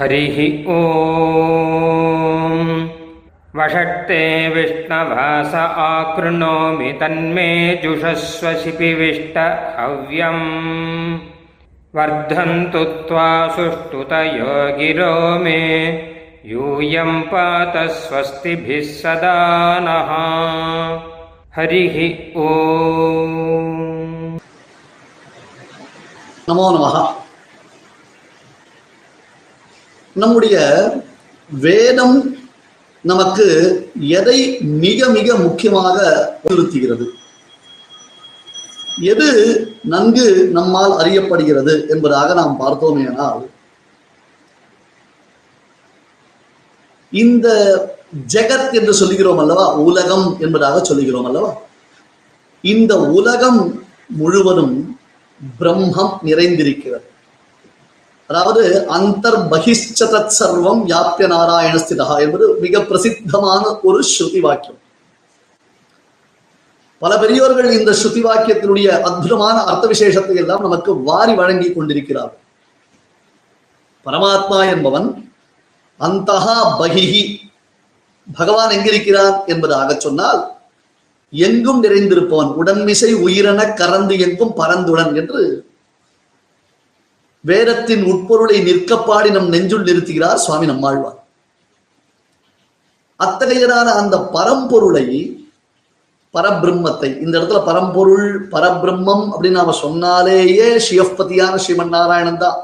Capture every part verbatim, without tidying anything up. ஹரிஹி ஓம். வஷட்டே விஷ்ணவாஸ ஆக்ருணோமி தன்மே ஜுஷஸ்வ சிபிவிஷ்ட ஹவ்யம். வர்தந்து த்வா சுஷ்டுதயோ கிரோ மே யூயம் பாத ஸ்வஸ்திபிஸ் சதா நஹ. ஹரிஹி ஓம். நமோ நமஹ. நம்முடைய வேதம் நமக்கு எதை மிக மிக முக்கியமாக வலியுறுத்துகிறது, எது நன்கு நம்மால் அறியப்படுகிறது என்பதாக நாம் பார்த்தோமேனால், இந்த ஜெகத் என்று சொல்லுகிறோம் அல்லவா, உலகம் என்பதாக சொல்லுகிறோம் அல்லவா, இந்த உலகம் முழுவதும் பிரம்மம் நிறைந்திருக்கிறது. அதாவது அந்தர் பகிஷ்சதத் சர்வம் யாப்ய நாராயண ஸ்திதா என்பது மிக பிரசித்தமான ஒரு ஸ்ருதி வாக்கியம். பல பெரியோர்கள் இந்த ஸ்ருதி வாக்கியத்தினுடைய அற்புதமான அர்த்த விசேஷத்தை எல்லாம் நமக்கு வாரி வழங்கி கொண்டிருக்கிறார்கள். பரமாத்மா என்பவன் அந்தஹா பகிஹி, பகவான் எங்கிருக்கிறார் என்பதாக சொன்னால் எங்கும் நிறைந்திருப்பவன், உடன்மிசை உயிரென கரந்து எங்கும் பரந்துடன் என்று வேதத்தின் உட்பொருளை நிற்கப்பாடி நம் நெஞ்சுள் நிறுத்துகிறார் சுவாமி நம்மாழ்வார். அத்தகையதான அந்த பரம்பொருளை, பரபிரம்மத்தை, இந்த இடத்துல பரம்பொருள் பரபிரம்மம் அப்படின்னு நாம சொன்னாலேயே சிவபதியான ஸ்ரீமன் நாராயணன் தான்.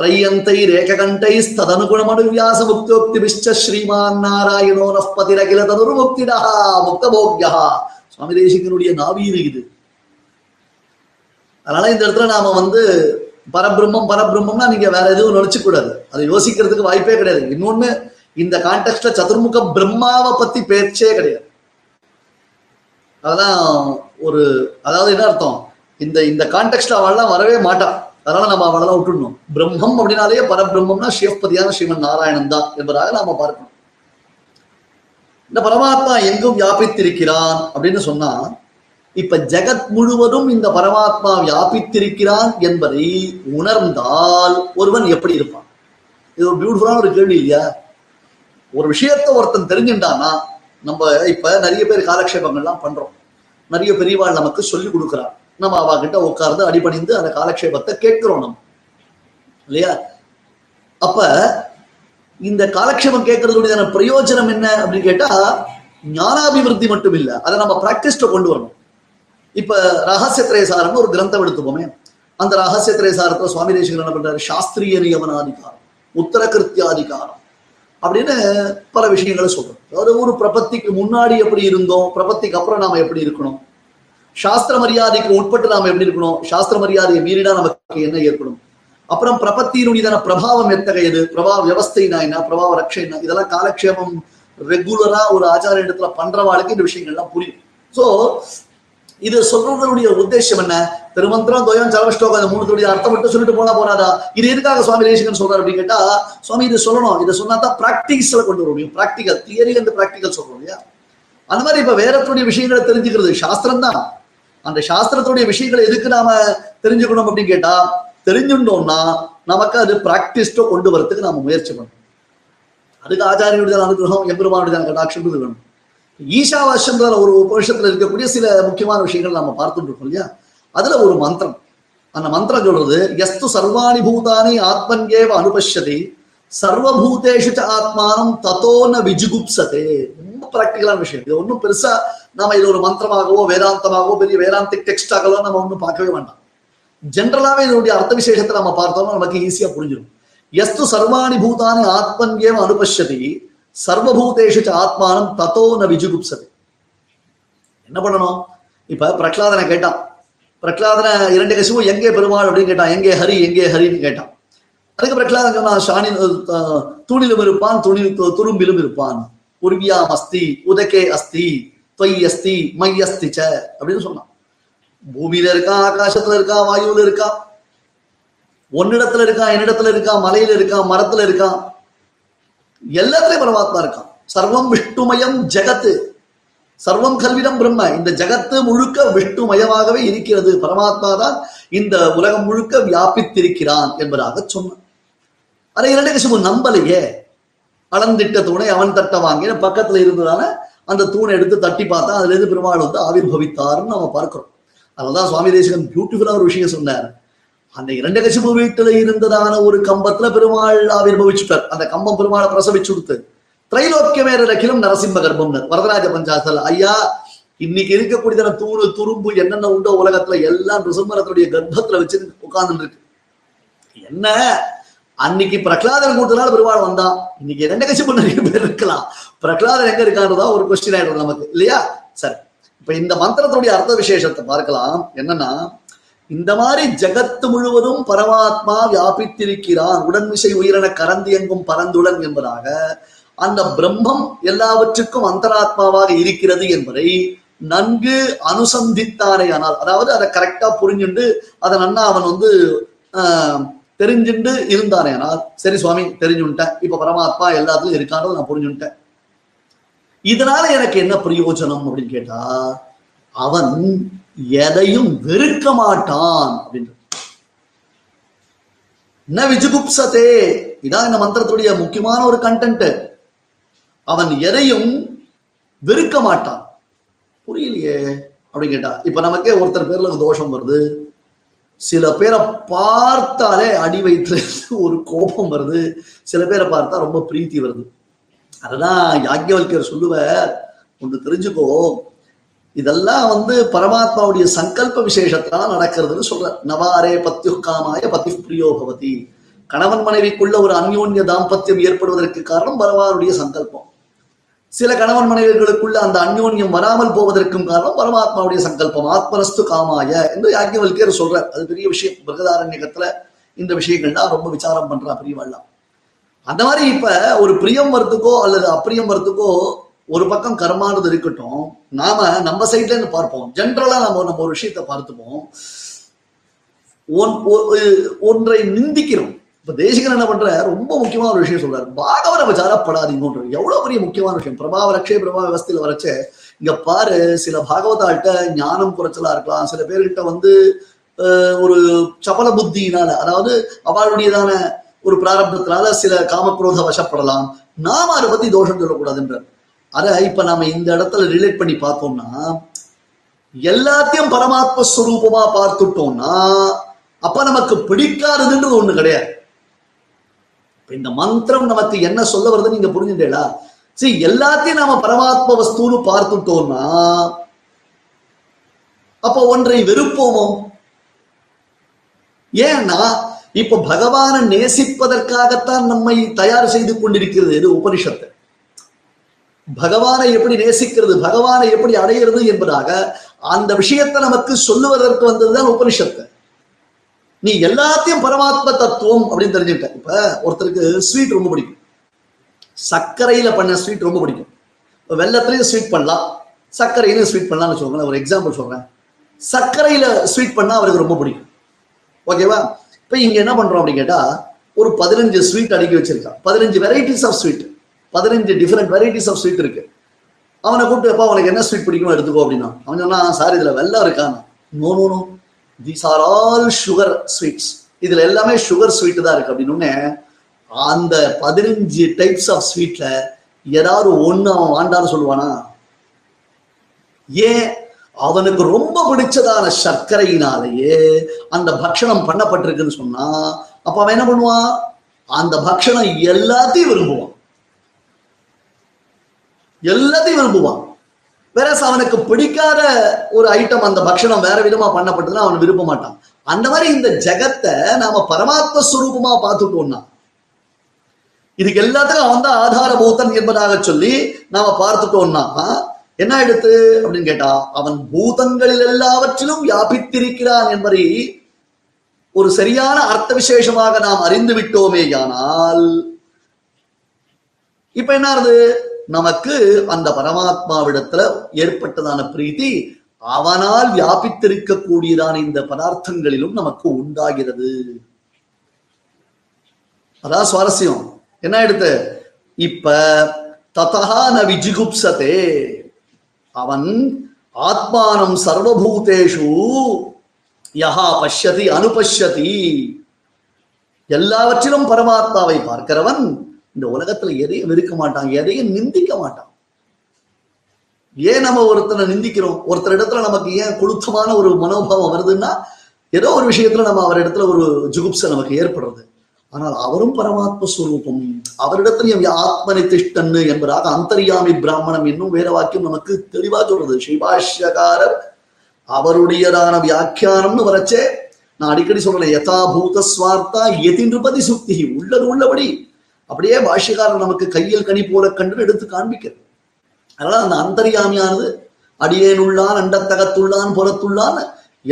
திரையந்தை ரேககண்டை ததனுகுணமனு வியாச முக்தோக்திபிஷ்ட ஸ்ரீமான் நாராயணோ நஃபதிரகில தனுர் முக்திடா முக்தபோக்யா. சுவாமி தேசிகனுடைய நாவி இருக்குது. அதனால இந்த இடத்துல நாம வந்து பரபிரம்மம் பரபிரம்மம்னா நீங்க வேற எதுவும் நினைச்சு கூடாது, அதை யோசிக்கிறதுக்கு வாய்ப்பே கிடையாது. இன்னொன்னு, இந்த கான்டெக்ட்ல சதுர்முக பிரம்மாவை பத்தி பேச்சே கிடையாது. அதான் ஒரு, அதாவது என்ன அர்த்தம், இந்த இந்த கான்டெக்ட்ல அவள்லாம் வரவே மாட்டான். அதனால நம்ம அவளெல்லாம் விட்டுடணும். பிரம்மம் அப்படின்னாலே பரபிரம்மம்னா சிவபதியான ஸ்ரீமன் நாராயணன் தான் என்பதாக நாம பார்க்கணும். இந்த பரமாத்மா எங்கும் வியாபித்திருக்கிறான் அப்படின்னு சொன்னா, இப்ப ஜெகத் முழுவதும் இந்த பரமாத்மா வியாபித்திருக்கிறான் என்பதை உணர்ந்தால் ஒருவன் எப்படி இருப்பான்? இது ஒரு பியூட்டிஃபுல்லான ஒரு கேள்வி இல்லையா? ஒரு விஷயத்த ஒருத்தன் தெரிஞ்சுட்டான்னா, நம்ம இப்ப நிறைய பேர் காலக்ஷேபங்கள்லாம் பண்றோம், நிறைய பெரியவாள் நமக்கு சொல்லி கொடுக்குறான், நம்ம அவகிட்ட உட்கார்ந்து அடிபணிந்து அந்த காலக்ஷேபத்தை கேட்கிறோம் நம்ம, இல்லையா? அப்ப இந்த காலக்ஷேபம் கேட்கறதுடைய பிரயோஜனம் என்ன அப்படின்னு கேட்டா, ஞானாபிவிருத்தி மட்டும் இல்லை, அதை நம்ம பிராக்டிஸ்ல கொண்டு வரணும். இப்ப ரகசியத்திரேசாரம்னு ஒரு கிரந்தம் எடுத்துப்போமே, அந்த ரகசியத்திரேசாரத்துல சுவாமி தேசிகன் என்ன பண்றாரு, சாஸ்திரிய நியமனாதிகாரம், உத்தர கிருத்தியாதிகாரம் அப்படின்னு பல விஷயங்களை சொல்றோம். அதாவது ஒரு பிரபத்திக்கு முன்னாடி எப்படி இருந்தோம், பிரபத்திக்கு அப்புறம் நாம எப்படி இருக்கணும், சாஸ்திர மரியாதைக்கு உட்பட்டு நாம எப்படி இருக்கணும், சாஸ்திர மரியாதையை மீறினா நமக்கு என்ன ஏற்படும், அப்புறம் பிரபத்தியினுடையதான பிரபாவம் எத்தகையது, பிரபாவ வியவஸ்தைனா என்ன, பிரபாவ ரட்சைனா, இதெல்லாம் காலக்ஷேபம் ரெகுலரா ஒரு ஆச்சார இடத்துல பண்றவாளுக்கு இந்த விஷயங்கள்லாம் புரியும். சோ இது சொல்றவங்களுடைய உத்தேசம் என்ன? பெருமந்திரம் துவயம் சரவஷ்டோகம் அந்த மூணுத்துடைய அர்த்தம் மட்டும் சொல்லிட்டு போனா போறாதா? இது எதுக்காக சுவாமி தேசிகன் சொல்றாரு அப்படின்னு கேட்டா, சுவாமி இதை சொல்லணும், இதை சொன்னா தான் பிராக்டிகல்ல கொண்டு வர முடியும். பிராக்டிகல் தியரி அந்த பிராக்டிகல் சொல்றோம் இல்லையா? அந்த மாதிரி இப்ப வேதத்துடைய விஷயங்களை தெரிஞ்சுக்கிறது சாஸ்திரம் தான். அந்த சாஸ்திரத்துடைய விஷயங்களை எதுக்கு நாம தெரிஞ்சுக்கணும் அப்படின்னு கேட்டா, தெரிஞ்சுட்டோம்னா நமக்கு அது பிராக்டிஸ்டோ கொண்டு வரதுக்கு நாம முயற்சி பண்ணணும். அதுக்கு ஆச்சாரியுடைய அனுகிரகம், எம்பெருமானுடைய கடாட்சம் இது வேணும். ஈஷாவாசம்ன்ற ஒரு உபநிஷத்துல இருக்கக்கூடிய சில முக்கியமான விஷயங்கள் நாம பார்த்துட்டு இருக்கோம் இல்லையா? அதுல ஒரு மந்திரம், அந்த மந்திரம் சொல்றது, எஸ்து சர்வாணி பூதானி ஆத்மன்யேவ அனுபஷ்யதி சர்வபூதேஷு ஆத்மானம் தத்தோன விஜுகுப்சதே. ரொம்ப பிராக்டிகலான விஷயம் இது. ஒன்றும் பெருசா நாம இது ஒரு மந்திரமாகவோ வேதாந்தமாகவோ பெரிய வேதாந்திக் டெக்ஸ்டாகவோ நம்ம ஒன்றும் பார்க்கவே வேண்டாம். ஜென்ரலாவே இதனுடைய அர்த்த விசேஷத்தை நம்ம பார்த்தோம்னா நமக்கு ஈஸியா புரிஞ்சிடும். எஸ்து சர்வாணி பூதானி ஆத்மன்யேவ அனுபஷ்யதி சர்வபூதேஷு ஆத்மானம் தத்தோன விஜுகுப்சதே. என்ன பண்ணணும்? இப்ப பிரகலாதனை கேட்டான், பிரகலாதனை இரண்டு கசிவும் எங்கே பெருமாள் அப்படின்னு கேட்டான், எங்கே ஹரி எங்கே ஹரின்னு கேட்டான். அதுக்கு பிரகலாதன் சொன்னா, சாணி தூணிலும் இருப்பான், துணி துரும்பிலும் இருப்பான், உருவியாம் அஸ்தி உதகே அஸ்தி தொய் அஸ்தி மை அஸ்தி ச அப்படின்னு சொன்னான். பூமியில இருக்கான், ஆகாசத்துல இருக்கான், வாயுல இருக்கான், ஒன்னிடத்துல இருக்கான், என்னிடத்துல இருக்கான், மலையில இருக்கான், மரத்துல இருக்கான், எல்லாத்துலயும் பரமாத்மா இருக்கான். சர்வம் விஷ்ணுமயம் ஜெகத்து, சர்வம் கல்விடம் பிரம்ம, இந்த ஜெகத்து முழுக்க விஷ்ணுமயமாகவே இருக்கிறது. பரமாத்மா தான் இந்த உலகம் முழுக்க வியாபித்திருக்கிறான் என்பதாக சொன்னான். அரை இரண்டு நிமிஷமும் நம்பலையே, அளந்திட்ட தூணை அவன் தட்ட வாங்கின பக்கத்துல இருந்ததால அந்த தூணை எடுத்து தட்டி பார்த்தா அதுல இருந்து பெருமாள் வந்து ஆவிர்பவித்தாருன்னு நம்ம பார்க்கிறோம். அதனாலதான் சுவாமி தேசிகன் பியூட்டிஃபுல்லா ஒரு விஷயம் சொன்னார். அந்த இரண்டு கசிபு வீட்டுல இருந்ததான ஒரு கம்பத்துல பெருமாள் ஆவிர்பவிச்சுட்டார். அந்த கம்பம் பெருமாளை பிரசவிச்சு கொடுத்து திரைலோக்கியமேரக்கிலும் நரசிம்ம கர்ப்பம்னர் வரதராஜ பஞ்சாசல் ஐயா, இன்னைக்கு இருக்கக்கூடியதான தூணு துரும்பு என்னென்ன உண்டோ உலகத்துல எல்லாம் நரசிம்மரத்தினுடைய கர்ப்பத்துல வச்சு உட்கார்ந்து இருக்கு. என்ன அன்னைக்கு பிரகலாதன் கூட்டத்தினால பெருமாள் வந்தான், இன்னைக்கு இரண்டு கசிபு நிறைய பேர் இருக்கலாம், பிரகலாதன் எங்க இருக்கான்றதான் ஒரு கொஸ்டின் ஆயிடும் நமக்கு இல்லையா? சரி, இப்ப இந்த மந்திரத்தினுடைய அர்த்த விசேஷத்தை பார்க்கலாம். என்னன்னா, இந்த மாதிரி ஜகத்து முழுவதும் பரமாத்மா வியாபித்திருக்கிறான், உடன் விசை உயிரின கரந்து எங்கும் பரந்துடன் என்பதாக அந்த பிரம்மம் எல்லாவற்றுக்கும் அந்தராத்மாவாக இருக்கிறது என்பதை நன்கு அனுசந்தித்தானே ஆனால், அதாவது அதை கரெக்டா புரிஞ்சுண்டு அதை நன்னா அவன் வந்து ஆஹ் தெரிஞ்சுண்டு இருந்தானே ஆனால், சரி சுவாமி தெரிஞ்சுட்டேன், இப்ப பரமாத்மா எல்லாத்துலயும் இருக்கானது நான் புரிஞ்சுட்டேன், இதனால எனக்கு என்ன பிரயோஜனம் அப்படின்னு கேட்டா, அவன் எதையும் வெறுக்க மாட்டான் அப்படின்ற ந விஜுகுப்சதே. இதான் இந்த மந்திரத்துடைய முக்கியமான ஒரு கண்டென்ட். அவன் எதையும் வெறுக்க மாட்டான். புரியலையே அப்படின்னு கேட்டா, இப்ப நமக்கே ஒருத்தர் பேர்ல தோஷம் வருது, சில பேரை பார்த்தாலே அடி வயிற்று ஒரு கோபம் வருது, சில பேரை பார்த்தா ரொம்ப பிரீத்தி வருது. அதெல்லாம் யாக்ஞவல்யர் சொல்லுவார், ஒன்று தெரிஞ்சுக்கோ, இதெல்லாம் வந்து பரமாத்மாவுடைய சங்கல்ப விசேஷத்தால நடக்கிறதுன்னு சொல்ற. நவாரே பத்யு காமாய பத்தி பிரியோபவதி, கணவன் மனைவிக்குள்ள ஒரு அந்யோன்ய தாம்பத்தியம் ஏற்படுவதற்கு காரணம் பரமானுடைய சங்கல்பம். சில கணவன் மனைவிகளுக்குள்ள அந்த அந்யோன்யம் வராமல் போவதற்கும் காரணம் பரமாத்மாவுடைய சங்கல்பம். ஆத்மனஸ்து காமாய என்று யாக்ஞவல்யர் சொல்ற. அது பெரிய விஷயம். பிரகதாரண்யத்துல இந்த விஷயங்கள்லாம் ரொம்ப விசாரம் பண்றா பிரியவெல்லாம். அந்த மாதிரி இப்ப ஒரு பிரியம் வரத்துக்கோ அல்லது அப்பிரியம் வரத்துக்கோ ஒரு பக்கம் கர்மானது இருக்கட்டும், நாம நம்ம சைட்ல இருந்து பார்ப்போம். ஜென்ரலா நம்ம நம்ம ஒரு விஷயத்த பார்த்துப்போம், ஒன்றை நிந்திக்கிறோம். இப்ப தேசிகன் என்ன பண்ற, ரொம்ப முக்கியமான ஒரு விஷயம் சொல்றாரு, பாகவர விசாரப்படாதீங்கன்ற. எவ்வளவு பெரிய முக்கியமான விஷயம். பிரபாவ ரட்சே பிரபாவ விவஸ்தையில வரச்சே இங்க பாரு, சில பாகவதாள்கிட்ட ஞானம் குறைச்சலா இருக்கலாம், சில பேர்கிட்ட வந்து ஒரு சபல புத்தினால, அதாவது அவளுடையதான ஒரு பிராரப்தத்தினால சில காமக்ரோத வசப்படலாம், நாம அதை பத்தி தோஷம் சொல்லக்கூடாதுன்ற. அத இப்ப நாம இந்த இடத்துல ரிலேட் பண்ணி பார்த்தோம்னா, எல்லாத்தையும் பரமாத்ம ஸ்வரூபமா பார்த்துட்டோம்னா அப்ப நமக்கு பிடிக்காததுன்றது ஒண்ணு கிடையாது. இந்த மந்திரம் நமக்கு என்ன சொல்ல வருதுன்னு நீங்க புரிஞ்சுட்டேடா. சரி, எல்லாத்தையும் நாம பரமாத்ம வஸ்துன்னு பார்த்துட்டோம்னா அப்ப ஒன்றை வெறுப்போமோ? ஏன்னா இப்ப பகவானை நேசிப்பதற்காகத்தான் நம்மை தயார் செய்து கொண்டிருக்கிறது இது உபனிஷத்து. பகவானை எப்படி நேசிக்கிறது, பகவானை எப்படி அடையிறது என்பதாக அந்த விஷயத்தை நமக்கு சொல்லுவதற்கு வந்ததுதான் உபனிஷத்து. நீ எல்லாத்தையும் பரமாத்ம தத்துவம் அப்படின்னு தெரிஞ்சுக்கிட்ட. இப்ப ஒருத்தருக்கு ஸ்வீட் ரொம்ப பிடிக்கும், சர்க்கரையில பண்ண ஸ்வீட் ரொம்ப பிடிக்கும். இப்ப வெள்ளத்திலையும் ஸ்வீட் பண்ணலாம், சர்க்கரையிலும் ஸ்வீட் பண்ணலாம்னு சொல்றேன். ஒரு எக்ஸாம்பிள் சொல்றேன், சர்க்கரையில ஸ்வீட் பண்ணா அவருக்கு ரொம்ப பிடிக்கும். ஓகேவா? இப்ப இங்க என்ன பண்றோம் அப்படின்னு கேட்டா, ஒரு பதினஞ்சு ஸ்வீட் அடுக்கி வச்சிருக்கான், பதினஞ்சு வெரைட்டிஸ் ஆஃப் ஸ்வீட், பதினஞ்சு டிஃபரெண்ட் வெரைட்டிஸ் ஆஃப் ஸ்வீட் இருக்கு. அவனை கூப்பிட்டு, எப்பா உனக்கு என்ன ஸ்வீட் பிடிக்குமோ எடுத்துக்கோ அப்படின்னா, அவன் சொன்னா சார் இதுல வெள்ளம் இருக்கான். No no no, these are all sugar sweets, இதுல எல்லாமே சுகர் ஸ்வீட் தான் இருக்கு அப்படின்னு. அந்த பதினஞ்சு டைப்ஸ் ஆஃப் ஸ்வீட்ல ஏதாவது ஒண்ணு அவன் வாண்டான்னு சொல்லுவானா? ஏன்? அவனுக்கு ரொம்ப பிடிச்சதான சர்க்கரையினாலேயே அந்த பக்ஷணம் பண்ணப்பட்டிருக்குன்னு சொன்னா அப்ப அவன் என்ன பண்ணுவான்? அந்த பக்ஷணம் எல்லாத்தையும் விரும்புவான், எல்லாத்தையும் விரும்புவான். வேற அவனுக்கு பிடிக்காத ஒரு ஐட்டம், அந்த பக்ஷணம் வேற விதமா பண்ணப்பட்டதுன்னா அவன் விரும்ப மாட்டான். அந்த மாதிரி இந்த ஜெகத்தை நாம பரமாத்ம ஸ்வரூபமா பார்த்துட்டோம்னா, இதுக்கு எல்லாத்துக்கும் அவன் தான் ஆதாரபூதன் என்பதாக சொல்லி நாம பார்த்துட்டோம்னா என்ன ஆயிடுத்து அப்படின்னு கேட்டா, அவன் பூதங்களில் எல்லாவற்றிலும் வியாபித்திருக்கிறான் என்பதை ஒரு சரியான அர்த்த விசேஷமாக நாம் அறிந்து விட்டோமேயானால் இப்ப என்ன ஆகுது, நமக்கு அந்த பரமாத்மாவிடத்துல ஏற்பட்டதான பிரீத்தி அவனால் வியாபித்திருக்க கூடியதான இந்த பதார்த்தங்களிலும் நமக்கு உண்டாகிறது. அதான் சுவாரஸ்யம். என்ன எடுத்து, இப்ப ததஹா ந விஜிகுப்சதே, அவன் ஆத்மானம் சர்வபூதேஷு யஹா பஷ்யதி அனுபஷ்யதி, எல்லாவற்றிலும் பரமாத்மாவை பார்க்கிறவன் இந்த உலகத்துல எதையும் வெறுக்க மாட்டான், எதையும் நிந்திக்க மாட்டான். ஏன் நம்ம ஒருத்தனை நிந்திக்கிறோம்? ஒருத்தர் இடத்துல நமக்கு ஏன் கொளுத்தமான ஒரு மனோபாவம் வருதுன்னா ஏதோ ஒரு விஷயத்துல நம்ம அவர் இடத்துல ஒரு ஜுகுப்சை நமக்கு ஏற்படுறது. ஆனால் அவரும் பரமாத்மஸ்வரூபம், அவரிடத்திலையும் ஆத்மனை திஷ்டன்னு என்பதாக அந்தரியாமி பிராமணம் என்னும் வேற வாக்கியம் நமக்கு தெளிவா சொல்றது. சிவாஷ்யகாரர் அவருடையதான வியாக்கியானம்னு வரச்சே நான் அடிக்கடி சொல்றேன், யதாபூத ஸ்வார்த்தா எதி நிருபதி சுத்தி, உள்ளது உள்ளபடி அப்படியே பாஷ்யகாரன் நமக்கு கையில் கனி போல கண்டு எடுத்து காண்பிக்கிறது. அதனால அந்த அந்தரியாமியானது அடியேனுள்ளான் அண்டத்தகத்துள்ளான் புறத்துள்ளான்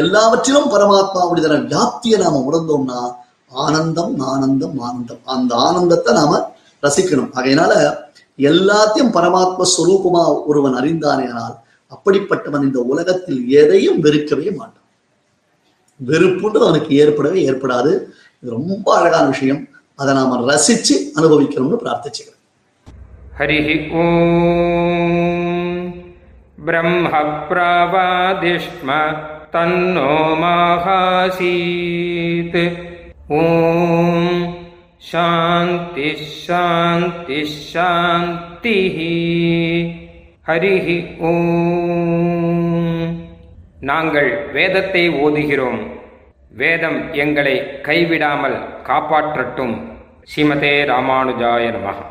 எல்லாவற்றிலும் பரமாத்மாவுடைய வியாப்தியை நாம உணர்ந்தோம்னா ஆனந்தம் ஆனந்தம் ஆனந்தம், அந்த ஆனந்தத்தை நாம ரசிக்கணும். ஆகையினால எல்லாத்தையும் பரமாத்ம ஸ்வரூபமா ஒருவன் அறிந்தானேனால் அப்படிப்பட்டவன் இந்த உலகத்தில் எதையும் வெறுக்கவே மாட்டான், வெறுப்புன்றது அவனுக்கு ஏற்படவே ஏற்படாது. இது ரொம்ப அழகான விஷயம், அதை நாம ரசிச்சு அனுபவிக்கணும்னு பிரார்த்திச்சுக்கிறேன். ஹரிஹி ஓம். பிரம்ம ப்ரவாதிஷ்ம தன்னோ மகாசீத். ஓம் சாந்தி சாந்தி சாந்தி. ஹரிஹி ஓம். நாங்கள் வேதத்தை ஓதுகிறோம், வேதம் எங்களை கைவிடாமல் காப்பாற்றட்டும். ஸ்ரீமதே ராமானுஜாய நமஹ.